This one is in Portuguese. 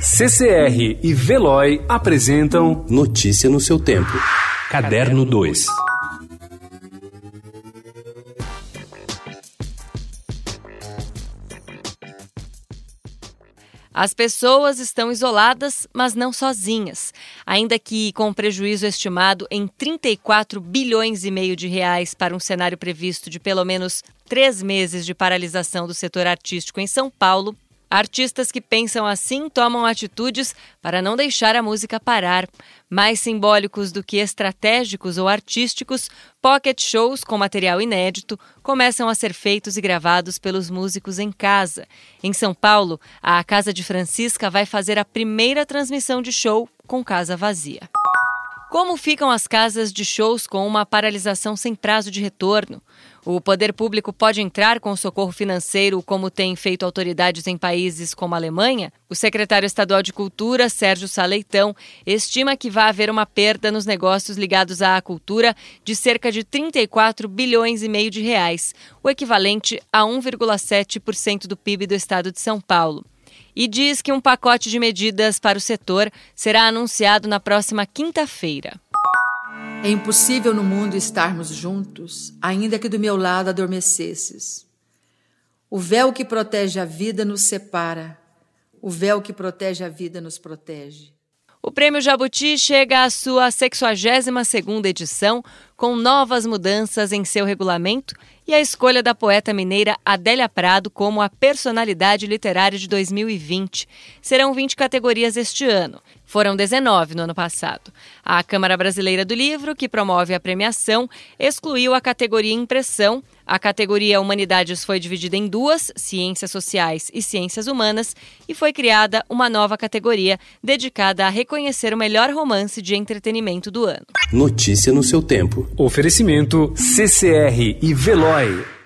CCR e Veloi apresentam Notícia no seu tempo. Caderno 2. As pessoas estão isoladas, mas não sozinhas. Ainda que com prejuízo estimado em 34 bilhões e meio de reais para um cenário previsto de pelo menos 3 meses de paralisação do setor artístico em São Paulo, artistas que pensam assim tomam atitudes para não deixar a música parar. Mais simbólicos do que estratégicos ou artísticos, pocket shows com material inédito começam a ser feitos e gravados pelos músicos em casa. Em São Paulo, a Casa de Francisca vai fazer a primeira transmissão de show com casa vazia. Como ficam as casas de shows com uma paralisação sem prazo de retorno? O poder público pode entrar com socorro financeiro, como tem feito autoridades em países como a Alemanha? O secretário estadual de Cultura, Sérgio Saleitão, estima que vai haver uma perda nos negócios ligados à cultura de cerca de 34 bilhões e meio de reais, o equivalente a 1,7% do PIB do estado de São Paulo. E diz que um pacote de medidas para o setor será anunciado na próxima quinta-feira. É impossível no mundo estarmos juntos, ainda que do meu lado adormecesses. O véu que protege a vida nos separa. O véu que protege a vida nos protege. O Prêmio Jabuti chega à sua 62ª edição, com novas mudanças em seu regulamento e a escolha da poeta mineira Adélia Prado como a personalidade literária de 2020. Serão 20 categorias este ano. Foram 19 no ano passado. A Câmara Brasileira do Livro, que promove a premiação, excluiu a categoria Impressão. A categoria Humanidades foi dividida em duas, Ciências Sociais e Ciências Humanas, e foi criada uma nova categoria dedicada a reconhecer o melhor romance de entretenimento do ano. Notícia no seu tempo. Oferecimento CCR e Veloi.